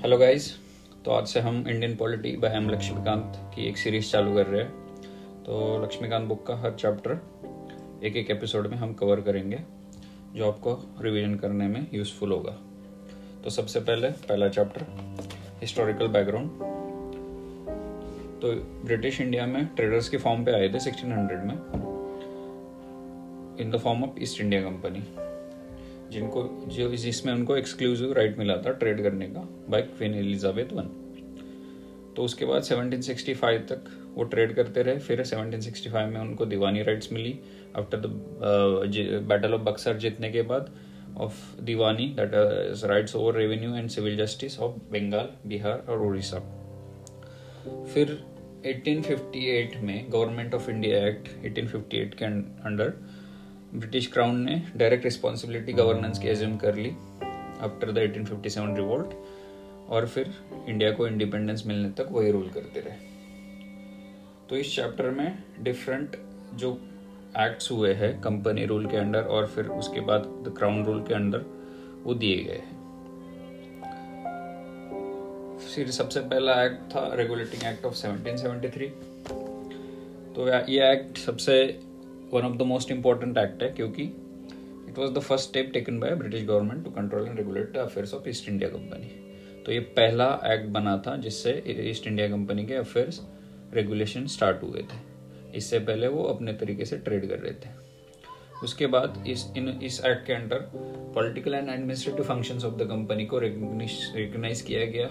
Hello guys, तो आज से हम Indian polity by M Laxmikanth की एक सीरीज चालू कर रहे हैं। तो लक्ष्मीकांत बुक का हर चैप्टर एक एक एपिसोड में हम कवर करेंगे जो आपको रिवीजन करने में यूजफुल होगा। तो सबसे पहले पहला चैप्टर हिस्टोरिकल बैकग्राउंड। तो ब्रिटिश इंडिया में ट्रेडर्स के फॉर्म पे आए थे 1600 में in the form of East India Company, जिसमें उनको एक्सक्लूसिव राइट मिला था ट्रेड करने का बाय क्वीन एलिजाबेथ वन। तो उसके बाद 1765 तक वो ट्रेड करते रहे। फिर 1765 में उनको दीवानी राइट्स मिली after the battle of Buxar जीतने के बाद of diwani, that is rights over revenue and civil justice of Bengal, Bihar और उड़ीसा। फिर 1858 में गवर्नमेंट ऑफ इंडिया एक्ट 1858 के अंडर ब्रिटिश क्राउन ने डायरेक्ट रिस्पॉन्सिबिलिटी गवर्नेंस की एज्यूम कर ली आफ्टर द 1857 रिवोल्ट, और फिर इंडिया को इंडिपेंडेंस मिलने तक वही रूल करते रहे। तो इस चैप्टर में डिफरेंट जो एक्ट्स हुए हैं कंपनी रूल के अंडर और फिर उसके बाद द क्राउन रूल के अंडर, वो दिए गए हैं। फिर सबसे पहला एक्ट था रेगुलेटिंग एक्ट ऑफ 1773। तो ये एक्ट सबसे one of the most important act है क्योंकि it was the first step taken by British government to control and regulate the affairs of East India company. तो ये पहला एक्ट बना था जिससे ईस्ट इंडिया कंपनी के अफेयर्स रेगुलेशन स्टार्ट हुए थे। इससे पहले वो अपने तरीके से ट्रेड कर रहे थे। उसके बाद इस एक्ट के under political and administrative functions of the company को रिकग्नाइज किया गया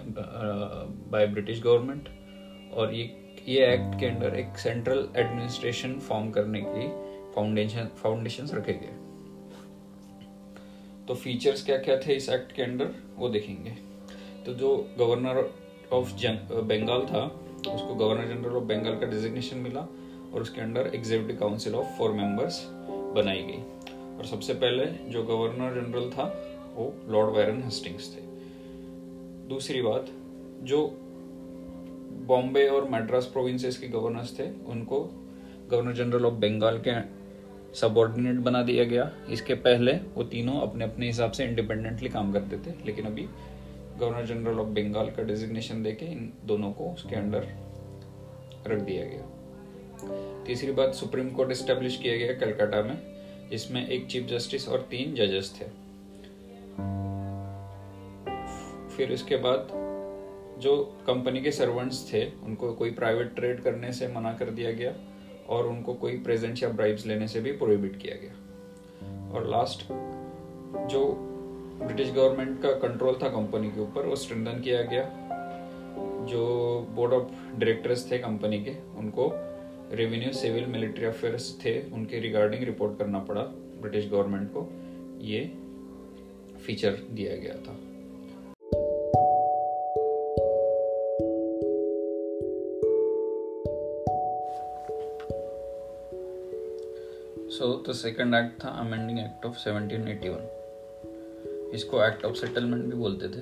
बाय ब्रिटिश गवर्नमेंट, और ये एक्ट के अंडर एक सेंट्रल एडमिनिस्ट्रेशन फॉर्म करने के लिए फाउंडेशंस रखे गए। तो फीचर्स क्या क्या थे इस एक्ट के अंडर वो देखेंगे। तो जो गवर्नर ऑफ बंगाल था उसको गवर्नर जनरल ऑफ बंगाल का डिजिग्नेशन मिला और उसके under executive council of 4 members बनाई गई। और सबसे पहले जो गवर्नर जनरल था वो लॉर्ड वॉरेन हेस्टिंग्स थे। दूसरी बात, जो बॉम्बे और मद्रास प्रोविंसेस के गवर्नर्स थे उनको गवर्नर जनरल ऑफ बंगाल के सबऑर्डिनेट बना दिया गया। इसके पहले वो तीनों अपने अपने हिसाब से इंडिपेंडेंटली काम करते थे, लेकिन अभी गवर्नर जनरल ऑफ बंगाल का डिजिग्नेशन देके इन दोनों को उसके अंडर रख दिया गया। तीसरी बात, सुप्रीम कोर्ट एस्टेब्लिश किया गया कलकत्ता में, जिसमें एक चीफ जस्टिस और 3 जजेस थे। फिर इसके बाद जो कंपनी के सर्वेंट्स थे उनको कोई प्राइवेट ट्रेड करने से मना कर दिया गया और उनको कोई प्रेजेंट या ब्राइब्स लेने से भी प्रोहिबिट किया गया। और लास्ट, जो ब्रिटिश गवर्नमेंट का कंट्रोल था कंपनी के ऊपर वो स्ट्रेंथन किया गया। जो बोर्ड ऑफ डायरेक्टर्स थे कंपनी के उनको रेवेन्यू, सिविल, मिलिट्री अफेयर्स थे उनके रिगार्डिंग रिपोर्ट करना पड़ा ब्रिटिश गवर्नमेंट को। ये फीचर दिया गया था। तो सेकंड एक्ट था अमेंडिंग एक्ट ऑफ 1781। इसको एक्ट ऑफ सेटलमेंट भी बोलते थे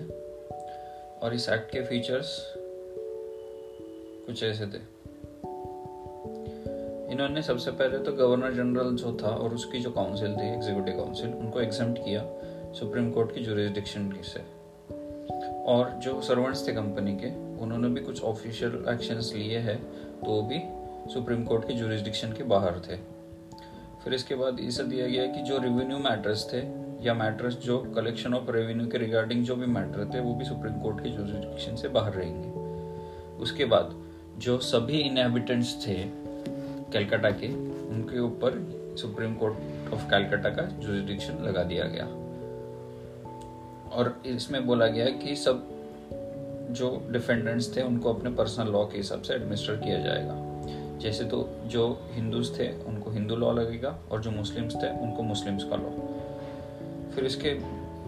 और इस एक्ट के फीचर्स कुछ ऐसे थे। इन्होंने सबसे पहले तो गवर्नर जनरल जो था और उसकी जो काउंसिल थी एग्जीक्यूटिव काउंसिल, उनको एग्जम्प्ट किया सुप्रीम कोर्ट की ज्यूरिसडिक्शन से। और जो सर्वेंट्स थे कंपनी के उन्होंने भी कुछ ऑफिशियल एक्शंस लिए हैं तो वो भी सुप्रीम कोर्ट की ज्यूरिसडिक्शन के बाहर थे। फिर इसके बाद इसे दिया गया कि जो रेवेन्यू मैटर्स थे या मैटर्स जो कलेक्शन ऑफ रेवेन्यू के रिगार्डिंग जो भी मैटर थे वो भी सुप्रीम कोर्ट के ज्यूरिसडिक्शन से बाहर रहेंगे। उसके बाद जो सभी इनहेबिटेंट्स थे कलकत्ता के उनके ऊपर सुप्रीम कोर्ट ऑफ कलकत्ता का ज्यूरिसडिक्शन लगा दिया गया। और इसमें बोला गया कि सब जो डिफेंडेंट्स थे उनको अपने पर्सनल लॉ के हिसाब से एडमिनिस्टर किया जाएगा। जैसे तो जो हिंदूज थे उनको हिंदू लॉ लगेगा और जो मुस्लिम्स थे उनको मुस्लिम्स का लॉ। फिर इसके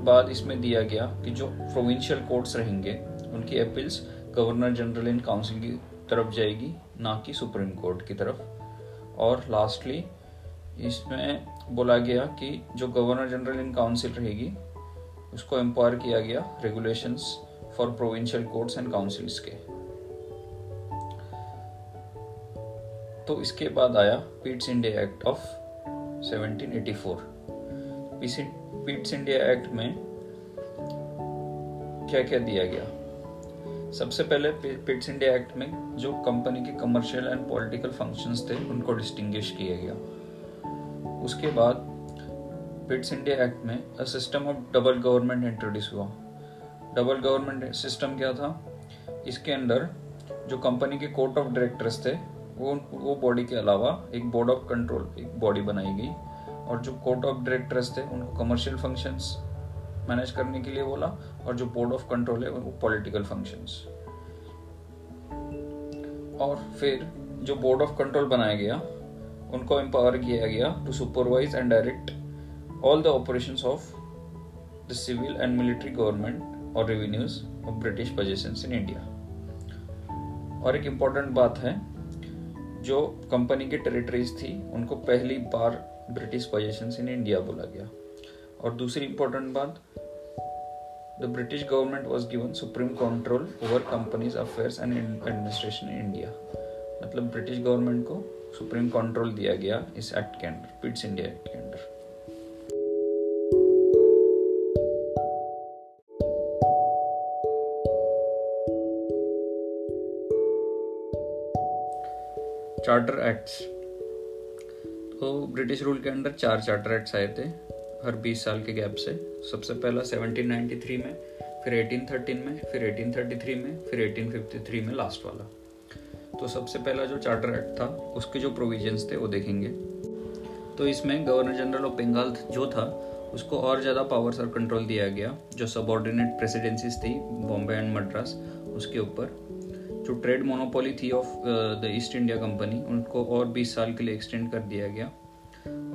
बाद इसमें दिया गया कि जो प्रोविंशियल कोर्ट्स रहेंगे उनकी appeals governor general in council की तरफ जाएगी, ना कि सुप्रीम कोर्ट की तरफ। और लास्टली इसमें बोला गया कि जो गवर्नर जनरल इन काउंसिल रहेगी उसको एम्पावर किया गया regulations for provincial courts and councils के। तो इसके बाद आया Pitt's India Act of 1784। Pitt's India act में क्या क्या दिया गया? सबसे पहले पिट्स इंडिया एक्ट में जो कंपनी के कमर्शियल एंड पॉलिटिकल फंक्शंस थे उनको डिस्टिंग्विश किया गया। उसके बाद पिट्स इंडिया एक्ट में a system of double government introduce हुआ। डबल गवर्नमेंट सिस्टम क्या था? इसके अंदर जो कंपनी के कोर्ट ऑफ डायरेक्टर्स थे वो बॉडी के अलावा एक बोर्ड ऑफ कंट्रोल एक बॉडी बनाई गई, और जो कोर्ट ऑफ डायरेक्टर्स थे उनको कमर्शियल फंक्शंस मैनेज करने के लिए बोला, और जो बोर्ड ऑफ कंट्रोल है वो पॉलिटिकल फंक्शंस। और फिर जो बोर्ड ऑफ कंट्रोल बनाया गया उनको एम्पावर किया गया to supervise and direct all the operations of the civil and military government और revenues of British possessions in India. और एक इम्पॉर्टेंट बात है, जो कंपनी की टेरिटरीज थी उनको पहली बार ब्रिटिश पोजेशंस इन इंडिया बोला गया। और दूसरी इंपॉर्टेंट बात, the British government was given supreme control over company's affairs and administration in India. मतलब ब्रिटिश गवर्नमेंट को सुप्रीम कंट्रोल दिया गया इस एक्ट के अंडर, पिट्स इंडिया एक्ट के अंडर। चार्टर एक्ट्स, तो ब्रिटिश रूल के अंडर 4 चार्टर एक्ट्स आए थे हर 20 साल के गैप से। सबसे पहला 1793 में, फिर 1813 में, फिर 1833 में, फिर 1853 में लास्ट वाला। तो सबसे पहला जो चार्टर एक्ट था उसके जो प्रोविजंस थे वो देखेंगे। तो इसमें गवर्नर जनरल ऑफ बंगाल जो था उसको और ज़्यादा पावर्स और कंट्रोल दिया गया। जो सबऑर्डिनेट प्रेसिडेंसीज थी बॉम्बे एंड मद्रास उसके ऊपर, जो ट्रेड मोनोपोली थी of the East India company उनको और 20 साल के लिए एक्सटेंड कर दिया गया।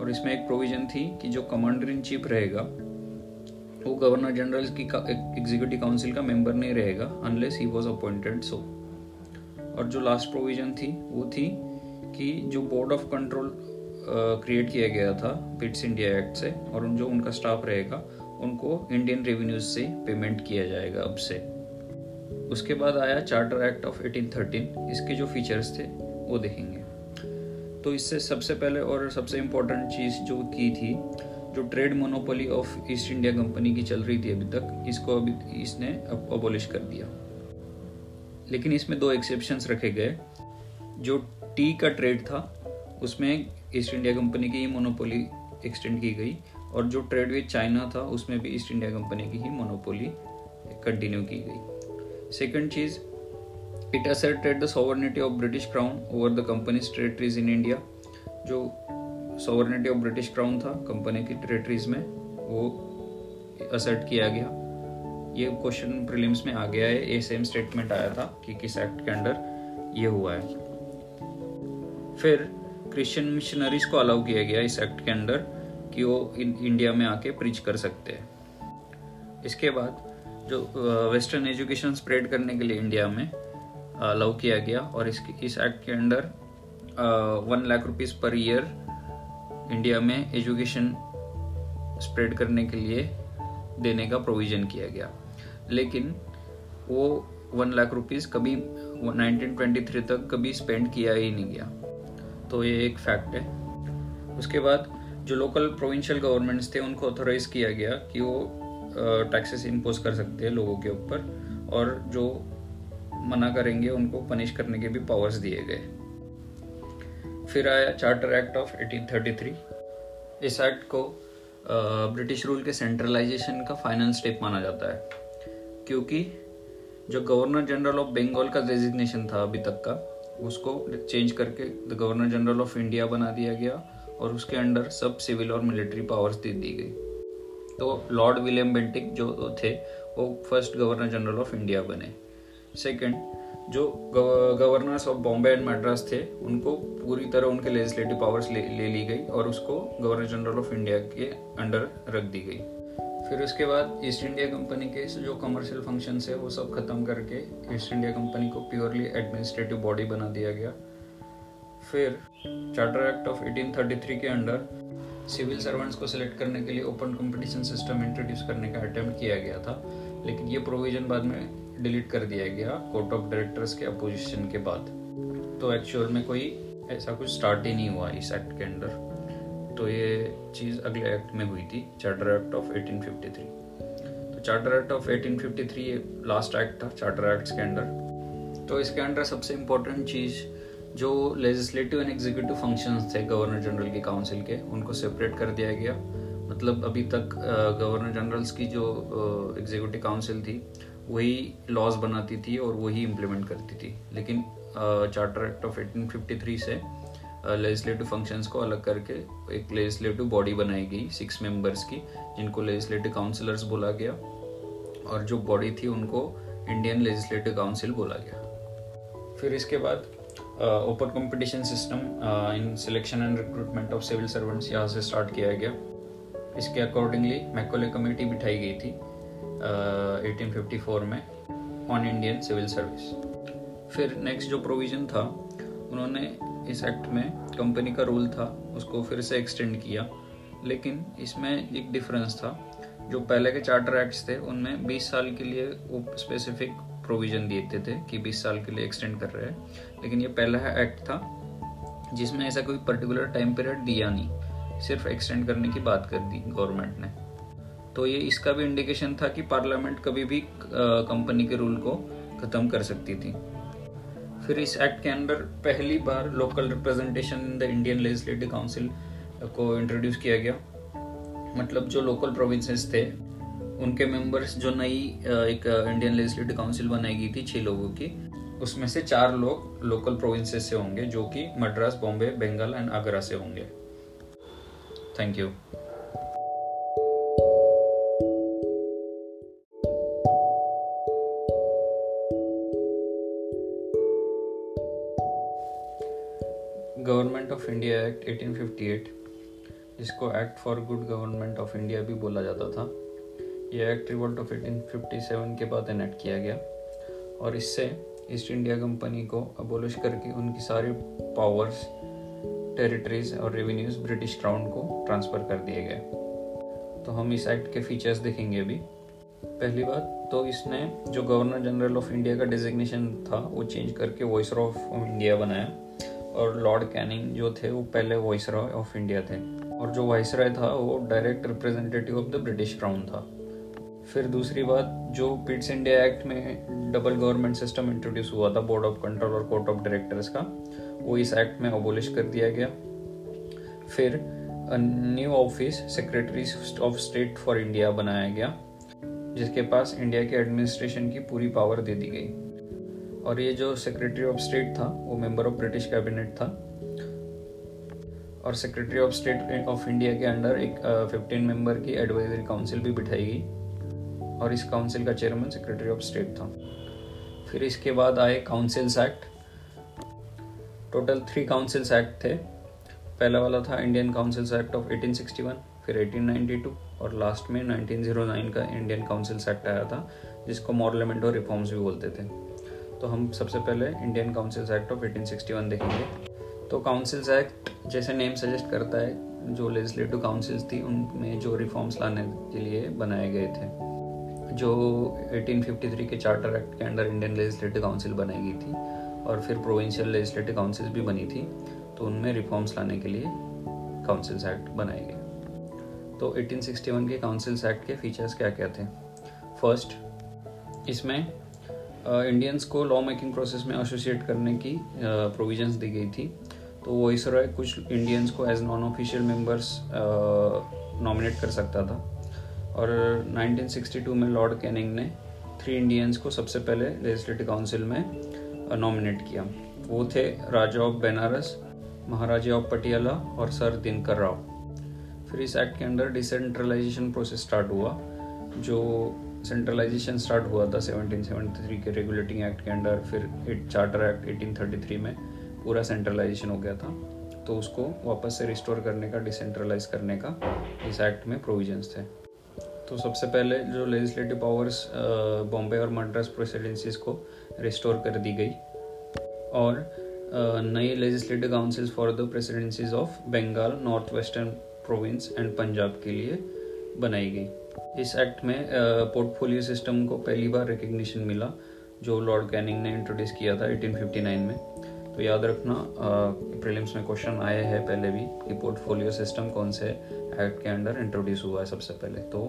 और इसमें एक प्रोविज़न थी कि जो कमांडर इन चीफ रहेगा वो गवर्नर जनरल की एग्जीक्यूटिव काउंसिल का मेंबर नहीं रहेगा unless he was appointed so. और जो लास्ट प्रोविज़न थी वो थी कि जो बोर्ड ऑफ कंट्रोल क्रिएट किया गया था पिट्स इंडिया एक्ट से, और जो उनका स्टाफ रहेगा उनको इंडियन रेवेन्यूज से पेमेंट किया जाएगा अब से। उसके बाद आया चार्टर एक्ट ऑफ 1813, इसके जो फीचर्स थे वो देखेंगे। तो इससे सबसे पहले और सबसे इम्पोर्टेंट चीज़ जो की थी, जो trade monopoly of East India company की चल रही थी अभी तक, इसको अभी इसने अबोलिश कर दिया। लेकिन इसमें 2 एक्सेप्शंस रखे गए। जो टी का ट्रेड था उसमें ईस्ट इंडिया कंपनी की ही मोनोपोली एक्सटेंड की गई, और जो ट्रेड विद चाइना था उसमें भी ईस्ट इंडिया कंपनी की ही मोनोपोली कंटिन्यू की गई। Second चीज़, it asserted the sovereignty of British Crown over the company's territories in India. जो sovereignty of British Crown था कंपनी की territories में वो assert किया गया। ये question prelims में आ गया है, ये same statement आया था कि किस act के अंडर ये हुआ है। फिर Christian missionaries को allow किया गया इस act के अंडर कि वो इंडिया में आके preach कर सकते हैं। इसके बाद जो वेस्टर्न एजुकेशन स्प्रेड करने के लिए इंडिया में अलाउ किया गया, और इस एक्ट के under 1 lakh rupees per year India में एजुकेशन स्प्रेड करने के लिए देने का प्रोविज़न किया गया। लेकिन वो 1 लाख रुपीज़ कभी 1923 तक कभी स्पेंड किया ही नहीं गया, तो ये एक फैक्ट है। उसके बाद जो लोकल प्रोविंशियल गवर्नमेंट्स थे उनको ऑथोराइज किया गया कि वो टैक्सेस इम्पोज कर सकते हैं लोगों के ऊपर, और जो मना करेंगे उनको पनिश करने के भी पावर्स दिए गए। फिर आया चार्टर एक्ट ऑफ 1833। इस एक्ट को ब्रिटिश रूल के सेंट्रलाइजेशन का फाइनल स्टेप माना जाता है, क्योंकि जो गवर्नर जनरल ऑफ बंगाल का डेजिग्नेशन था अभी तक का उसको चेंज करके the governor general of India बना दिया गया, और उसके अंडर सब सिविल और मिलिट्री पावर्स दे दी गई। तो लॉर्ड विलियम बेंटिक जो थे वो first governor general of India बने। सेकंड, जो governors of Bombay and Madras थे उनको पूरी तरह उनके लेजिस्लेटिव पावर्स ले ली गई और उसको गवर्नर जनरल ऑफ इंडिया के अंडर रख दी गई। फिर उसके बाद ईस्ट इंडिया कंपनी के जो कमर्शियल फंक्शंस है वो सब खत्म करके ईस्ट इंडिया कंपनी को प्योरली एडमिनिस्ट्रेटिव बॉडी बना दिया गया। फिर चार्टर एक्ट ऑफ 1833 के अंडर सिविल सर्वेंट्स को सिलेक्ट करने के लिए ओपन कंपटीशन सिस्टम इंट्रोड्यूस करने का अटेम्प्ट किया गया था, लेकिन ये प्रोविज़न बाद में डिलीट कर दिया गया कोर्ट ऑफ डायरेक्टर्स के अपोजिशन के बाद। तो एक्चुअल में कोई ऐसा कुछ स्टार्ट ही नहीं हुआ इस एक्ट के अंडर। तो ये चीज़ अगले एक्ट में हुई थी, चार्टर एक्ट ऑफ 1853। तो चार्टर एक्ट ऑफ 1853 ये लास्ट एक्ट था चार्टर एक्ट्स के अंडर। तो इसके अंडर सबसे इम्पोर्टेंट चीज़ जो लेजिस्लेटिव एंड एग्जीक्यूटिव फंक्शंस थे गवर्नर जनरल की काउंसिल के, उनको सेपरेट कर दिया गया। मतलब अभी तक गवर्नर जनरल्स की जो एग्जीक्यूटिव काउंसिल थी वही लॉज बनाती थी और वही इम्प्लीमेंट करती थी, लेकिन चार्टर एक्ट ऑफ 1853 से लेजिस्लेटिव फंक्शंस को अलग करके एक लेजिस्लेटिव बॉडी बनाई गई 6 मेंबर्स की, जिनको लेजिस्लेटिव काउंसिलर्स बोला गया, और जो बॉडी थी उनको इंडियन लेजिस्लेटिव काउंसिल बोला गया। फिर इसके बाद open competition system in selection and recruitment of civil servants यहाँ से स्टार्ट किया गया। इसके अकॉर्डिंगली मैकॉले कमेटी बिठाई गई थी 1854 में ऑन इंडियन सिविल सर्विस। फिर नेक्स्ट जो प्रोविज़न था उन्होंने इस एक्ट में कंपनी का रूल था उसको फिर से एक्सटेंड किया, लेकिन इसमें एक डिफरेंस था। जो पहले के चार्टर एक्ट्स थे उनमें 20 साल के लिए वो स्पेसिफिक प्रोविज़न देते थे कि 20 साल के लिए एक्सटेंड कर रहे हैं, लेकिन ये पहला एक्ट था जिसमें ऐसा कोई पर्टिकुलर टाइम पीरियड दिया नहीं, सिर्फ एक्सटेंड करने की बात कर दी गवर्नमेंट ने। तो ये इसका भी इंडिकेशन था कि पार्लियामेंट कभी भी कंपनी के रूल को ख़त्म कर सकती थी। फिर इस एक्ट के अंदर पहली बार local representation in the Indian legislative council को इंट्रोड्यूस किया गया। मतलब जो लोकल प्रोविंसेस थे उनके मेंबर्स, जो नई एक इंडियन लेजिस्लेटिव काउंसिल बनाई गई थी 6 लोगों की, उसमें से 4 लोग लोकल प्रोविंसेस से होंगे, जो कि मद्रास, बॉम्बे, बंगाल एंड आगरा से होंगे। Thank you. Government of India act 1858, जिसको act for good government of India भी बोला जाता था, यह एक्ट रिवोल्ट ऑफ 1857 के बाद एनेक्ट किया गया और इससे ईस्ट इंडिया कंपनी को अबोलिश करके उनकी सारी पावर्स, टेरिटरीज और रेवेन्यूज ब्रिटिश क्राउन को ट्रांसफ़र कर दिए गए। तो हम इस एक्ट के फीचर्स देखेंगे अभी। पहली बात तो इसने जो गवर्नर जनरल ऑफ इंडिया का डेजिग्नेशन था वो चेंज करके वॉइसरॉय ऑफ इंडिया बनाया, और लॉर्ड कैनिंग जो थे वो पहले वाइसराय ऑफ इंडिया थे, और जो वाइसराय था वो direct representative of the British crown था। फिर दूसरी बात, जो पिट्स इंडिया एक्ट में डबल गवर्नमेंट सिस्टम इंट्रोड्यूस हुआ था, बोर्ड ऑफ कंट्रोल और कोर्ट ऑफ डायरेक्टर्स का, वो इस एक्ट में अबोलिश कर दिया गया। फिर new office secretary of state for India बनाया गया, जिसके पास इंडिया के एडमिनिस्ट्रेशन की पूरी पावर दे दी गई, और ये जो सेक्रेटरी ऑफ स्टेट था वो मेंबर ऑफ ब्रिटिश कैबिनेट था, और secretary of state of India के अंडर एक 15 मेंबर की एडवाइजरी काउंसिल भी बिठाई गई, और इस काउंसिल का चेयरमैन सेक्रेटरी ऑफ स्टेट था। फिर इसके बाद आए councils act. Total 3 councils act थे। पहला वाला था इंडियन काउंसिल्स एक्ट ऑफ 1861, फिर 1892 और लास्ट में 1909 का इंडियन काउंसिल्स एक्ट आया था, जिसको मॉर्ले मिंटो रिफॉर्म्स भी बोलते थे। तो हम सबसे पहले इंडियन काउंसिल्स एक्ट ऑफ 1861 देखेंगे। तो काउंसिल्स एक्ट जैसे नेम सजेस्ट करता है, जो लेजिस्लेटिव काउंसिल्स थी उनमें जो रिफॉर्म्स लाने के लिए बनाए गए थे। जो 1853 के चार्टर एक्ट के अंडर इंडियन लेजिस्लेटिव काउंसिल बनाई गई थी, और फिर प्रोविंशियल लेजिस्लेटिव काउंसिल्स भी बनी थी, तो उनमें रिफॉर्म्स लाने के लिए काउंसिल्स एक्ट बनाए गए। तो 1861 के काउंसिल्स एक्ट के फीचर्स क्या क्या थे? फर्स्ट, इसमें इंडियंस को लॉ मेकिंग प्रोसेस में एसोसिएट करने की प्रोविजंस दी गई थी। तो वॉइसराय कुछ इंडियंस को as non official members nominate कर सकता था, और 1962 में लॉर्ड कैनिंग ने 3 इंडियंस को सबसे पहले लेजिस्लेटिव काउंसिल में नॉमिनेट किया। वो थे राजा ऑफ बनारस, महाराजा ऑफ पटियाला और सर दिनकर राव। फिर इस एक्ट के अंदर डिसेंट्रलाइजेशन प्रोसेस स्टार्ट हुआ। जो सेंट्रलाइजेशन स्टार्ट हुआ था 1773 के रेगुलेटिंग एक्ट के अंडर, फिर चार्टर एक्ट 1833 में पूरा सेंट्रलाइजेशन हो गया था, तो उसको वापस से रिस्टोर करने का, डिसेंट्रलाइज करने का इस एक्ट में प्रोविजंस थे। तो सबसे पहले जो लेजिस्लेटिव पावर्स बॉम्बे और मद्रास प्रेसिडेंसीज को रिस्टोर कर दी गई, और नई legislative councils for the presidencies of Bengal, north western province and Punjab के लिए बनाई गई। इस एक्ट में पोर्टफोलियो सिस्टम को पहली बार रिकग्निशन मिला, जो लॉर्ड कैनिंग ने इंट्रोड्यूस किया था 1859 में। तो तो याद रखना प्रीलिम्स में क्वेश्चन आए हैं पहले भी कि पोर्टफोलियो सिस्टम कौन से एक्ट के अंडर इंट्रोड्यूस हुआ है। सबसे पहले तो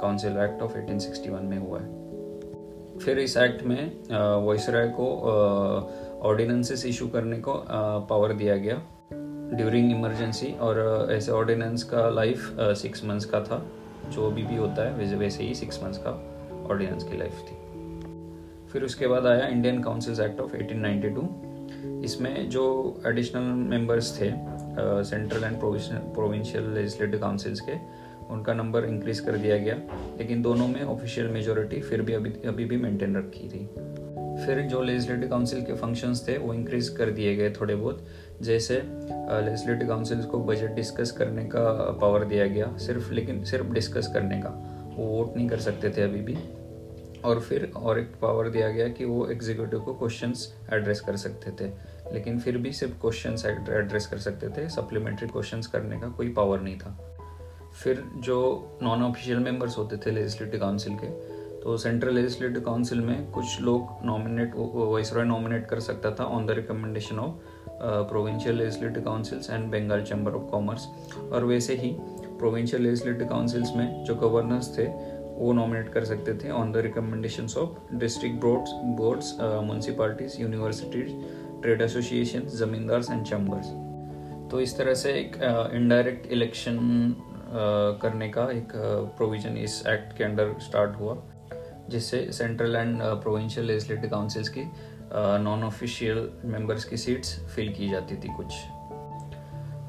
काउंसिल एक्ट ऑफ 1861 में हुआ है। फिर इस एक्ट में वॉइसराय को ऑर्डिनेंसेस इशू करने को पावर दिया गया ड्यूरिंग इमरजेंसी, और ऐसे ऑर्डिनेंस का लाइफ 6 मंथ्स का था, जो अभी भी होता है वैसे ही 6 मंथ्स का ऑर्डिनेंस की लाइफ थी। फिर उसके बाद आया इंडियन काउंसिल्स एक्ट ऑफ 1892। इसमें जो एडिशनल मेंबर्स थे central and provincial legislative councils के, उनका नंबर इंक्रीज कर दिया गया, लेकिन दोनों में ऑफिशियल मेजोरिटी फिर भी अभी भी मेंटेन रखी थी। फिर जो लेजिस्लेटिव काउंसिल के फंक्शंस थे वो इंक्रीज कर दिए गए थोड़े बहुत, जैसे लेजिस्लेटिव काउंसिल्स को बजट डिस्कस करने का पावर दिया गया सिर्फ, लेकिन सिर्फ डिस्कस करने का, वो वोट नहीं कर सकते थे अभी भी। और फिर और एक पावर दिया गया कि वो एग्जीक्यूटिव को क्वेश्चंस एड्रेस कर सकते थे, लेकिन फिर भी सिर्फ क्वेश्चंस एड्रेस कर सकते थे, सप्लीमेंट्री क्वेश्चंस करने का कोई पावर नहीं था। फिर जो नॉन ऑफिशियल मेंबर्स होते थे लेजिस्लेटिव काउंसिल के, तो सेंट्रल लेजिस्लेटिव काउंसिल में कुछ लोग वाइसराय नॉमिनेट कर सकता था on the recommendation of provincial legislative councils and Bengal chamber of commerce. और वैसे ही प्रोविंशियल लेजिस्लेटिव काउंसिल्स में जो गवर्नर्स थे वो नॉमिनेट कर सकते थे on the recommendations of district boards, municipalities, universities, trade association, zamindars and chambers. तो इस तरह से एक इनडायरेक्ट इलेक्शन करने का एक प्रोविजन इस एक्ट के अंडर स्टार्ट हुआ, जिससे central and provincial legislative councils की नॉन ऑफिशियल मेंबर्स की सीट्स फिल की जाती थी कुछ।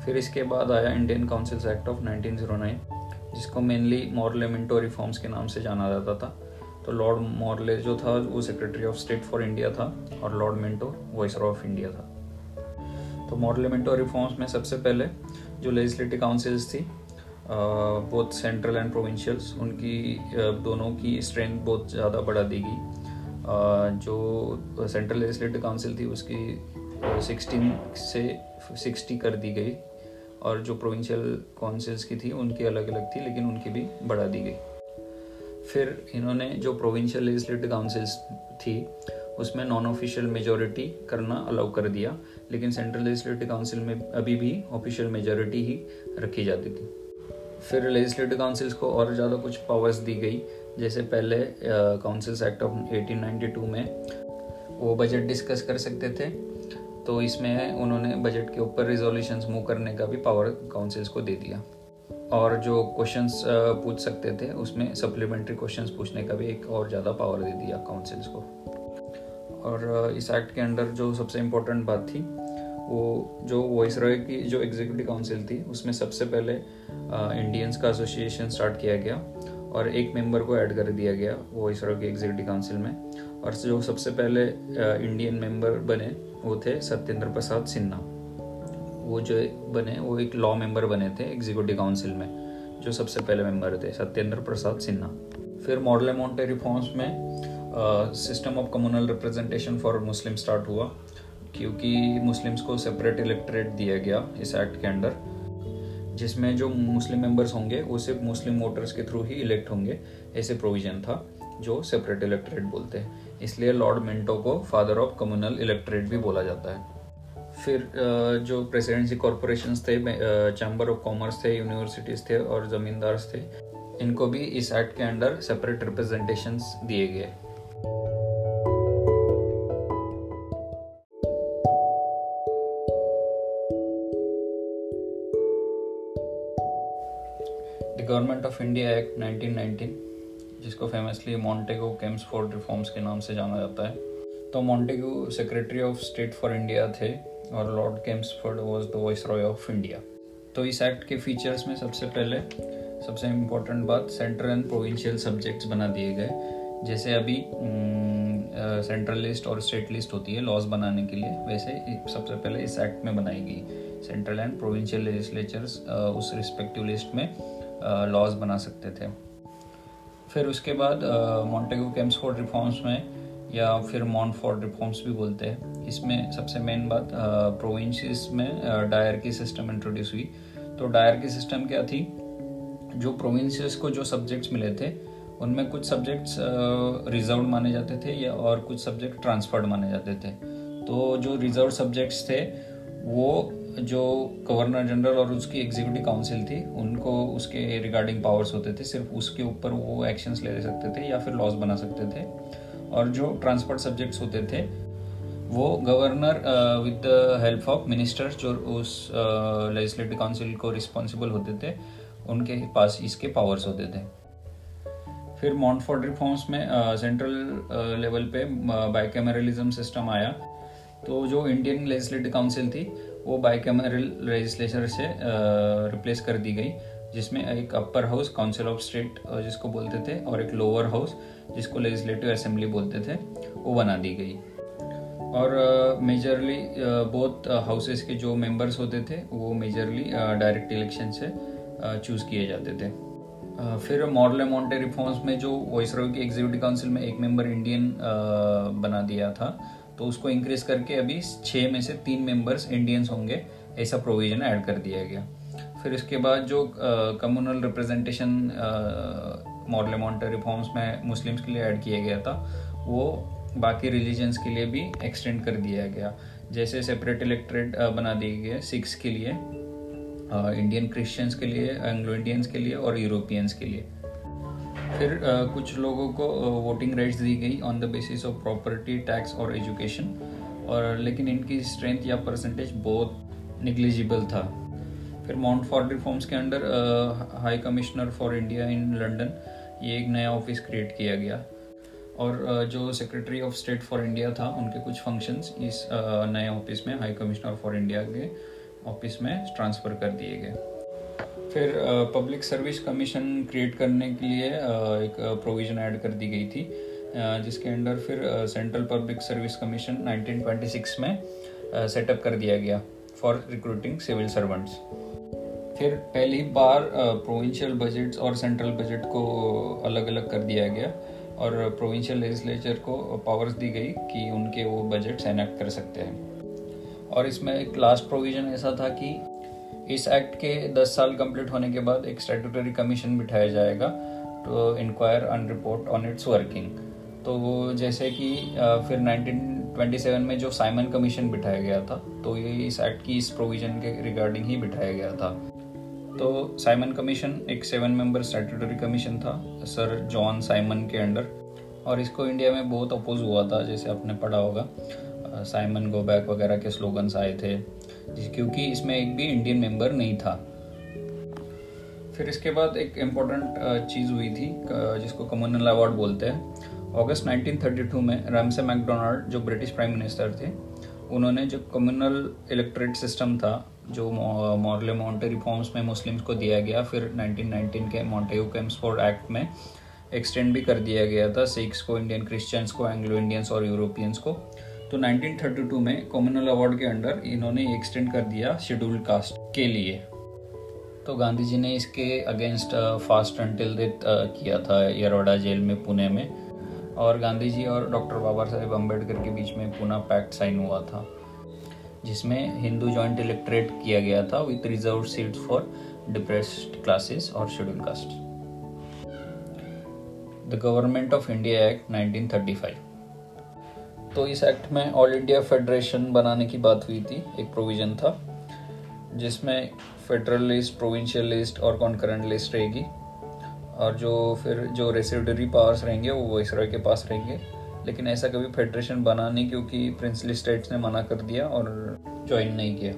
फिर इसके बाद आया इंडियन काउंसिल्स एक्ट ऑफ 1909, जिसको मेनली मॉर्ले मिंटो रिफॉर्म्स के नाम से जाना जाता था। तो लॉर्ड मॉर्ले जो था वो secretary of state for India था, और Lord Minto viceroy of India था। तो मॉर्ले मिंटो रिफॉर्म्स में सबसे पहले जो लेजिस्लेटिव काउंसिल्स थी बहुत सेंट्रल एंड प्रोविंशियल्स, उनकी दोनों की स्ट्रेंथ बहुत ज़्यादा बढ़ा दी गई। जो सेंट्रल लेजिस्लेटिव काउंसिल थी उसकी 16 से 60 कर दी गई, और जो प्रोविंशियल काउंसिल्स की थी उनकी अलग अलग थी, लेकिन उनकी भी बढ़ा दी गई। फिर इन्होंने जो प्रोविंशियल लेजिस्लेटिव काउंसिल्स थी उसमें नॉन ऑफिशियल मेजॉरिटी करना अलाउ कर दिया, लेकिन सेंट्रल लेजिस्लेटिव काउंसिल में अभी भी ऑफिशियल मेजॉरिटी ही रखी जाती थी। फिर लेजिस्लेटिव काउंसिल्स को और ज़्यादा कुछ पावर्स दी गई, जैसे पहले काउंसिल्स एक्ट ऑफ 1892 में वो बजट डिस्कस कर सकते थे, तो इसमें उन्होंने बजट के ऊपर रिजोल्यूशंस मूव करने का भी पावर काउंसिल्स को दे दिया, और जो क्वेश्चंस पूछ सकते थे उसमें सप्लीमेंट्री क्वेश्चंस पूछने का भी एक और ज़्यादा पावर दे दिया काउंसिल्स को। और इस एक्ट के अंडर जो सबसे इम्पोर्टेंट बात थी वो जो वॉइसराय की जो एग्जीक्यूटिव काउंसिल थी उसमें सबसे पहले इंडियंस का एसोसिएशन स्टार्ट किया गया, और एक मेंबर को ऐड कर दिया गया वॉइसराय की एग्जीक्यूटिव काउंसिल में। और जो सबसे पहले इंडियन मेंबर बने वो थे सत्येंद्र प्रसाद सिन्हा। वो जो बने वो एक लॉ मेंबर बने थे एग्जीक्यूटिव काउंसिल में, जो सबसे पहले मेंबर थे सत्येंद्र प्रसाद सिन्हा। फिर मॉर्ले मिंटो रिफॉर्म्स में system of communal representation for Muslim start हुआ, क्योंकि मुस्लिम्स को सेपरेट इलेक्टोरेट दिया गया इस एक्ट के अंडर, जिसमें जो मुस्लिम मेंबर्स होंगे वो सिर्फ मुस्लिम वोटर्स के थ्रू ही इलेक्ट होंगे, ऐसे प्रोविजन था जो सेपरेट इलेक्टोरेट बोलते हैं। इसलिए लॉर्ड मिंटो को फादर ऑफ कम्युनल इलेक्टोरेट भी बोला जाता है। फिर जो प्रेसिडेंसी कॉरपोरेशंस थे, चैम्बर ऑफ कॉमर्स थे, यूनिवर्सिटीज़ थे और ज़मींदार्स थे, इनको भी इस एक्ट के अंडर सेपरेट रिप्रेजेंटेशंस दिए गए। गवर्नमेंट ऑफ इंडिया एक्ट 1919, जिसको फेमसली मॉन्टेगू चेम्सफोर्ड रिफॉर्म्स के नाम से जाना जाता है। तो Montagu secretary of state for India थे, और Lord Chelmsford was the viceroy of India. तो इस एक्ट के फीचर्स में सबसे पहले सबसे इम्पोर्टेंट बात, सेंट्रल एंड प्रोविंशियल सब्जेक्ट्स बना दिए गए। जैसे अभी सेंट्रल लिस्ट और स्टेट लिस्ट होती है लॉज बनाने के लिए, वैसे सबसे पहले इस एक्ट में बनाई गई। सेंट्रल एंड प्रोविंशियल लेजिस्लेचर्स उस रिस्पेक्टिव लिस्ट में लॉज बना सकते थे। फिर उसके बाद मॉन्टेगू चेम्सफोर्ड रिफॉर्म्स में, या फिर मॉन्टफोर्ड रिफॉर्म्स भी बोलते हैं, इसमें सबसे मेन बात प्रोविंसेस में डायरकी सिस्टम इंट्रोड्यूस हुई। तो डायरकी सिस्टम क्या थी, जो प्रोविंसेस को जो सब्जेक्ट्स मिले थे उनमें कुछ सब्जेक्ट्स रिजर्व माने जाते थे, या और कुछ सब्जेक्ट ट्रांसफर्ड माने जाते थे। तो जो रिजर्व सब्जेक्ट्स थे वो जो गवर्नर जनरल और उसकी एग्जीक्यूटिव काउंसिल थी उनको उसके रिगार्डिंग पावर्स होते थे, सिर्फ उसके ऊपर वो एक्शंस ले सकते थे या फिर लॉज बना सकते थे। और जो ट्रांसफर्ड सब्जेक्ट्स होते थे वो governor with the help of ministers जो उस लेजिस्लेटिव काउंसिल को रिस्पॉन्सिबल होते थे उनके पास इसके पावर्स होते थे। फिर मॉन्टफोर्ड रिफॉर्म्स में सेंट्रल लेवल पे बाइकैमरलिज्म सिस्टम आया, तो जो इंडियन लेजिस्लेटिव काउंसिल थी वो बाइकैमरल लेजिस्लेचर से रिप्लेस कर दी गई, जिसमें एक upper house council of state जिसको बोलते थे और एक लोअर हाउस जिसको लेजिस्लेटिव असेंबली बोलते थे वो बना दी गई। और मेजरली बोथ हाउसेस के जो मेंबर्स होते थे वो मेजरली डायरेक्ट इलेक्शन से चूज़ किए जाते थे। फिर मॉर्ले मोंटे रिफॉर्म्स में जो वॉइसरॉय की एग्जीक्यूटिव काउंसिल में एक मेंबर इंडियन बना दिया था, तो उसको इंक्रीज करके अभी 6 में से 3 मेंबर्स इंडियंस होंगे ऐसा प्रोविजन ऐड कर दिया गया। फिर इसके बाद जो communal representation Morley Monte reforms में मुस्लिम्स के लिए ऐड किया गया था वो बाकी रिलीजन्स के लिए भी एक्सटेंड कर दिया गया, जैसे सेपरेट इलेक्टोरेट बना दिए गए सिख्स के लिए, इंडियन क्रिश्चियंस के लिए, एंग्लो इंडियंस के लिए और यूरोपियंस के लिए। फिर कुछ लोगों को वोटिंग राइट्स दी गई on the basis of property, tax और एजुकेशन, और लेकिन इनकी स्ट्रेंथ या परसेंटेज बहुत निग्लिजिबल था। फिर मॉन्टफोर्ड रिफॉर्म्स के under high commissioner for India in London ये एक नया ऑफिस क्रिएट किया गया, और जो secretary of state for India था उनके कुछ फंक्शंस इस नए ऑफिस में हाई कमिश्नर फॉर इंडिया के ऑफिस में ट्रांसफ़र कर दिए गए। फिर पब्लिक सर्विस कमीशन क्रिएट करने के लिए एक प्रोविज़न ऐड कर दी गई थी, जिसके अंडर फिर सेंट्रल पब्लिक सर्विस कमीशन 1926 में सेटअप कर दिया गया फॉर रिक्रूटिंग सिविल सर्वेंट्स। फिर पहली बार प्रोविंशियल बजट्स और सेंट्रल बजट को अलग अलग कर दिया गया और प्रोविंशियल लेजिस्लेचर को पावर्स दी गई कि उनके वो बजट्स एनेक्ट कर सकते हैं। और इसमें एक लास्ट प्रोविज़न ऐसा था कि इस एक्ट के 10 साल कंप्लीट होने के बाद एक स्टैट्यूटरी कमीशन बिठाया जाएगा to inquire and report on its working. तो जैसे कि फिर 1927 में जो साइमन कमीशन बिठाया गया था तो ये इस एक्ट की इस प्रोविज़न के रिगार्डिंग ही बिठाया गया था। तो साइमन कमीशन एक 7 मेंबर स्टैट्यूटरी कमीशन था सर जॉन साइमन के अंडर, और इसको इंडिया में बहुत अपोज हुआ था, जैसे आपने पढ़ा होगा साइमन गो बैक वगैरह के स्लोगन्स आए थे, क्योंकि इसमें एक भी इंडियन मेंबर नहीं था। फिर इसके बाद एक इम्पोर्टेंट चीज़ हुई थी जिसको कम्युनल अवार्ड बोलते हैं। अगस्त 1932 में रामसे मैकडोनाल्ड जो ब्रिटिश प्राइम मिनिस्टर थे उन्होंने जो कम्युनल इलेक्टोरेट सिस्टम था जो मॉर्ले मोंटे रिफॉर्म्स में मुस्लिम्स को दिया गया, फिर 1919 के मॉन्टेगू चेम्सफोर्ड एक्ट में एक्सटेंड भी कर दिया गया था सिख्स को, इंडियन क्रिश्चियंस को, एंग्लो इंडियंस और यूरोपियंस को। तो 1932 में कम्युनल अवार्ड के अंडर इन्होंने एक्सटेंड कर दिया शेड्यूल्ड कास्ट के लिए। तो गांधी जी ने इसके अगेंस्ट फास्ट एंड डेथ किया था यरोडा जेल में पुणे में, और गांधी जी और डॉक्टर बाबा साहेब अम्बेडकर के बीच में पुणे पैक्ट साइन हुआ था, जिसमें हिंदू जॉइंट इलेक्टोरेट किया गया था with reserve seats for depressed classes और schedule caste. The government of India act 1935, तो इस एक्ट में ऑल इंडिया फेडरेशन बनाने की बात हुई थी, एक प्रोविज़न था जिसमें फेडरल लिस्ट, प्रोविंशियल लिस्ट और कॉन्करेंट लिस्ट रहेगी, और जो फिर जो रेसिडरी पावर्स रहेंगे वो वॉइसरॉय के पास रहेंगे, लेकिन ऐसा कभी फेडरेशन बना नहीं क्योंकि प्रिंसली स्टेट्स ने मना कर दिया और ज्वाइन नहीं किया।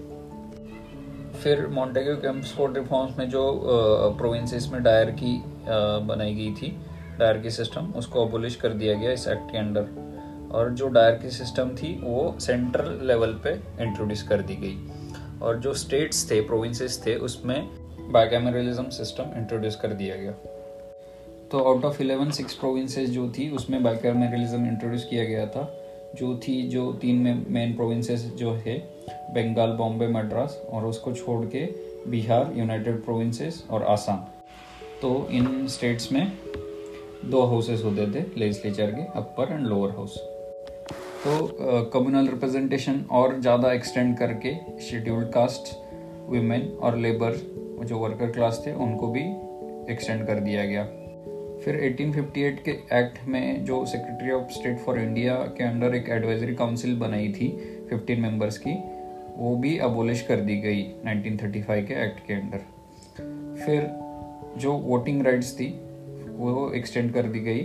फिर मॉन्टेगू चेम्सफोर्ड रिफॉर्म्स में जो प्रोविंसेस में डायरकी बनाई गई थी, डायरकी सिस्टम, उसको अबोलिश कर दिया गया इस एक्ट के अंडर, और जो डायरकी सिस्टम थी वो सेंट्रल लेवल पे इंट्रोड्यूस कर दी गई, और जो स्टेट्स थे, प्रोविंसेस थे, उसमें बाइकैमरलिज्म सिस्टम इंट्रोड्यूस कर दिया गया। तो आउट ऑफ 11 6 प्रोविंसेस जो थी उसमें बाइकैमरलिज्म इंट्रोड्यूस किया गया था, जो 3 मेन प्रोविंसेस जो है बंगाल, बॉम्बे, मद्रास, और उसको छोड़ के बिहार, यूनाइटेड प्रोविंसेस और आसाम। तो इन स्टेट्स में 2 हाउसेस होते थे लेजिस्लेचर के, अपर एंड लोअर हाउस। तो कम्युनल रिप्रेजेंटेशन और ज़्यादा एक्सटेंड करके शेड्यूल्ड कास्ट, वीमेन और लेबर जो वर्कर क्लास थे उनको भी एक्सटेंड कर दिया गया। फिर 1858 के एक्ट में जो secretary of state for India के अंडर एक एडवाइजरी काउंसिल बनाई थी 15 मेंबर्स की, वो भी अबोलिश कर दी गई 1935 के एक्ट के अंडर। फिर जो वोटिंग राइट्स थी वो एक्सटेंड कर दी गई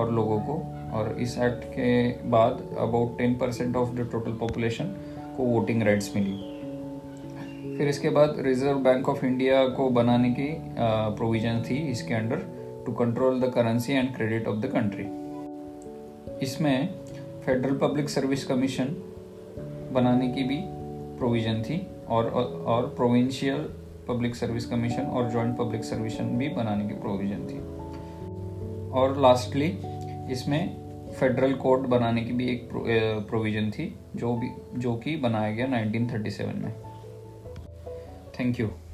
और लोगों को, और इस एक्ट के बाद about 10% of the total population को वोटिंग राइट्स मिली। फिर इसके बाद रिजर्व बैंक ऑफ इंडिया को बनाने की प्रोविजन थी इसके under, to control the currency and credit of the country. इसमें फेडरल पब्लिक सर्विस कमीशन बनाने की भी प्रोविजन थी और प्रोविंशियल पब्लिक सर्विस कमीशन और जॉइंट पब्लिक सर्विस भी बनाने की प्रोविजन थी। और लास्टली इसमें फेडरल कोर्ट बनाने की भी एक प्रोविजन थी जो कि बनाया गया 1937 में। Thank you.